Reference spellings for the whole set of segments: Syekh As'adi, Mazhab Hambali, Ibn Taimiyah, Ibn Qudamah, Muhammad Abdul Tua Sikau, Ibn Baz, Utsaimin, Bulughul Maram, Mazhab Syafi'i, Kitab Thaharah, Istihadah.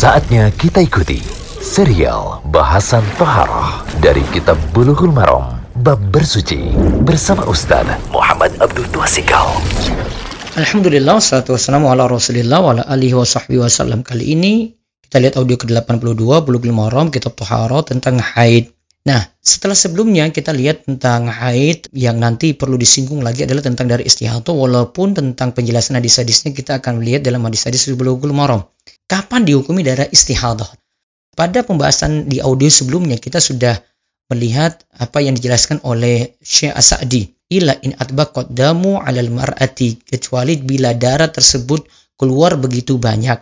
Saatnya kita ikuti serial bahasan Thaharah dari kitab Bulughul Maram, Bab Bersuci, bersama Ustaz Muhammad Abdul Tua Sikau. Alhamdulillah, wassalatu wassalamu ala rasulillah wa ala alihi wa sahbihi wa sallam. Kali ini kita lihat audio ke-82 Bulughul Maram Kitab Thaharah tentang haid. Nah, setelah sebelumnya kita lihat tentang haid, yang nanti perlu disinggung lagi adalah tentang dari istihadah, walaupun tentang penjelasan hadis-hadisnya kita akan melihat dalam hadis-hadis di Bulughul Maram. Kapan dihukumi darah istihadah? Pada pembahasan di audio sebelumnya kita sudah melihat apa yang dijelaskan oleh Syekh As'adi. Ila in atbaqad damu 'alal mar'ati, kecuali bila darah tersebut keluar begitu banyak.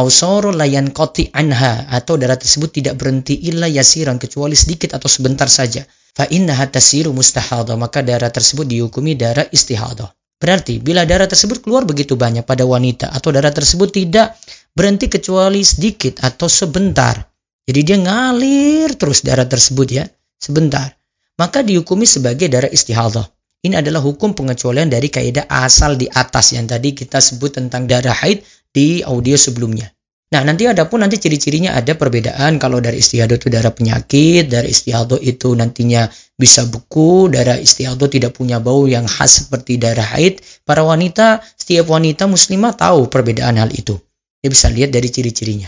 Ausaru layan qati anha, atau darah tersebut tidak berhenti illa yasiran, kecuali sedikit atau sebentar saja. Fa innaha tasiru mustahadah, maka darah tersebut dihukumi darah istihadah. Berarti bila darah tersebut keluar begitu banyak pada wanita, atau darah tersebut tidak berhenti kecuali sedikit atau sebentar, jadi dia ngalir terus darah tersebut ya, sebentar, maka dihukumi sebagai darah istihadah. Ini adalah hukum pengecualian dari kaidah asal di atas yang tadi kita sebut tentang darah haid di audio sebelumnya. Nah, nanti ada pun nanti ciri-cirinya ada perbedaan. Kalau darah istihadah itu darah penyakit, darah istihadah itu nantinya bisa beku, darah istihadah tidak punya bau yang khas seperti darah haid. Para wanita, setiap wanita muslimah tahu perbedaan hal itu. Dia bisa lihat dari ciri-cirinya.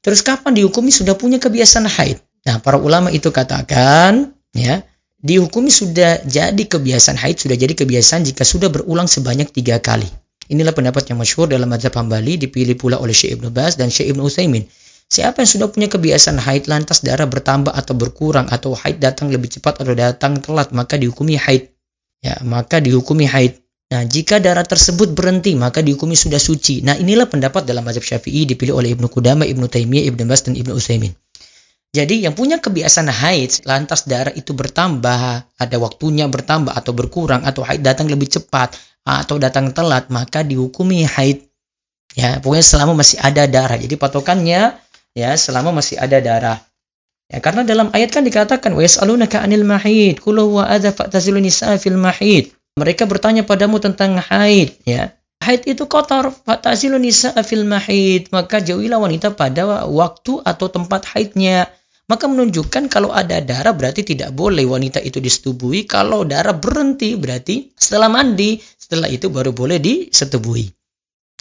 Terus kapan dihukumi sudah punya kebiasaan haid? Nah, para ulama itu katakan ya, dihukumi sudah jadi kebiasaan haid, sudah jadi kebiasaan jika sudah berulang sebanyak 3 kali. Inilah pendapat yang masyhur dalam mazhab Hambali, dipilih pula oleh Syekh Ibn Baz dan Syekh Ibn Utsaimin. Siapa yang sudah punya kebiasaan haid lantas darah bertambah atau berkurang, atau haid datang lebih cepat atau datang telat, maka dihukumi haid. Ya, maka dihukumi haid. Nah, jika darah tersebut berhenti, maka dihukumi sudah suci. Nah, inilah pendapat dalam mazhab Syafi'i, dipilih oleh Ibn Qudamah, Ibn Taimiyah, Ibn Baz, dan Ibn Utsaimin. Jadi yang punya kebiasaan haid lantas darah itu bertambah, ada waktunya bertambah atau berkurang, atau haid datang lebih cepat atau datang telat, maka dihukumi haid. Ya, pokoknya selama masih ada darah. Jadi patokannya ya selama masih ada darah. Ya, karena dalam ayat kan dikatakan wa yas'alunaka 'anil mahid, qul huwa adza fa'tazilun nisaa fil mahid. Mereka bertanya padamu tentang haid ya. Haid itu kotor, fa'tazilun nisaa fil mahid, maka jauhilah wanita pada waktu atau tempat haidnya. Maka menunjukkan kalau ada darah berarti tidak boleh wanita itu disetubui. Kalau darah berhenti berarti setelah mandi, setelah itu baru boleh disetubui.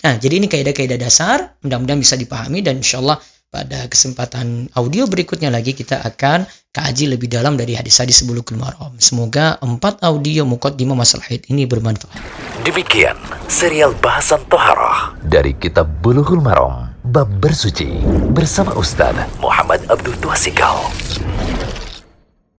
Nah, jadi ini kaidah-kaidah dasar. Mudah-mudahan bisa dipahami, dan insya Allah pada kesempatan audio berikutnya lagi kita akan kaji lebih dalam dari hadis-hadis Bulughul Maram. Semoga 4 audio muqaddimah masalah haid ini bermanfaat. Demikian serial bahasan Thaharah dari kitab Bulughul Maram, Bab Bersuci, bersama Ustaz Muhammad Abdul Tua Sikau.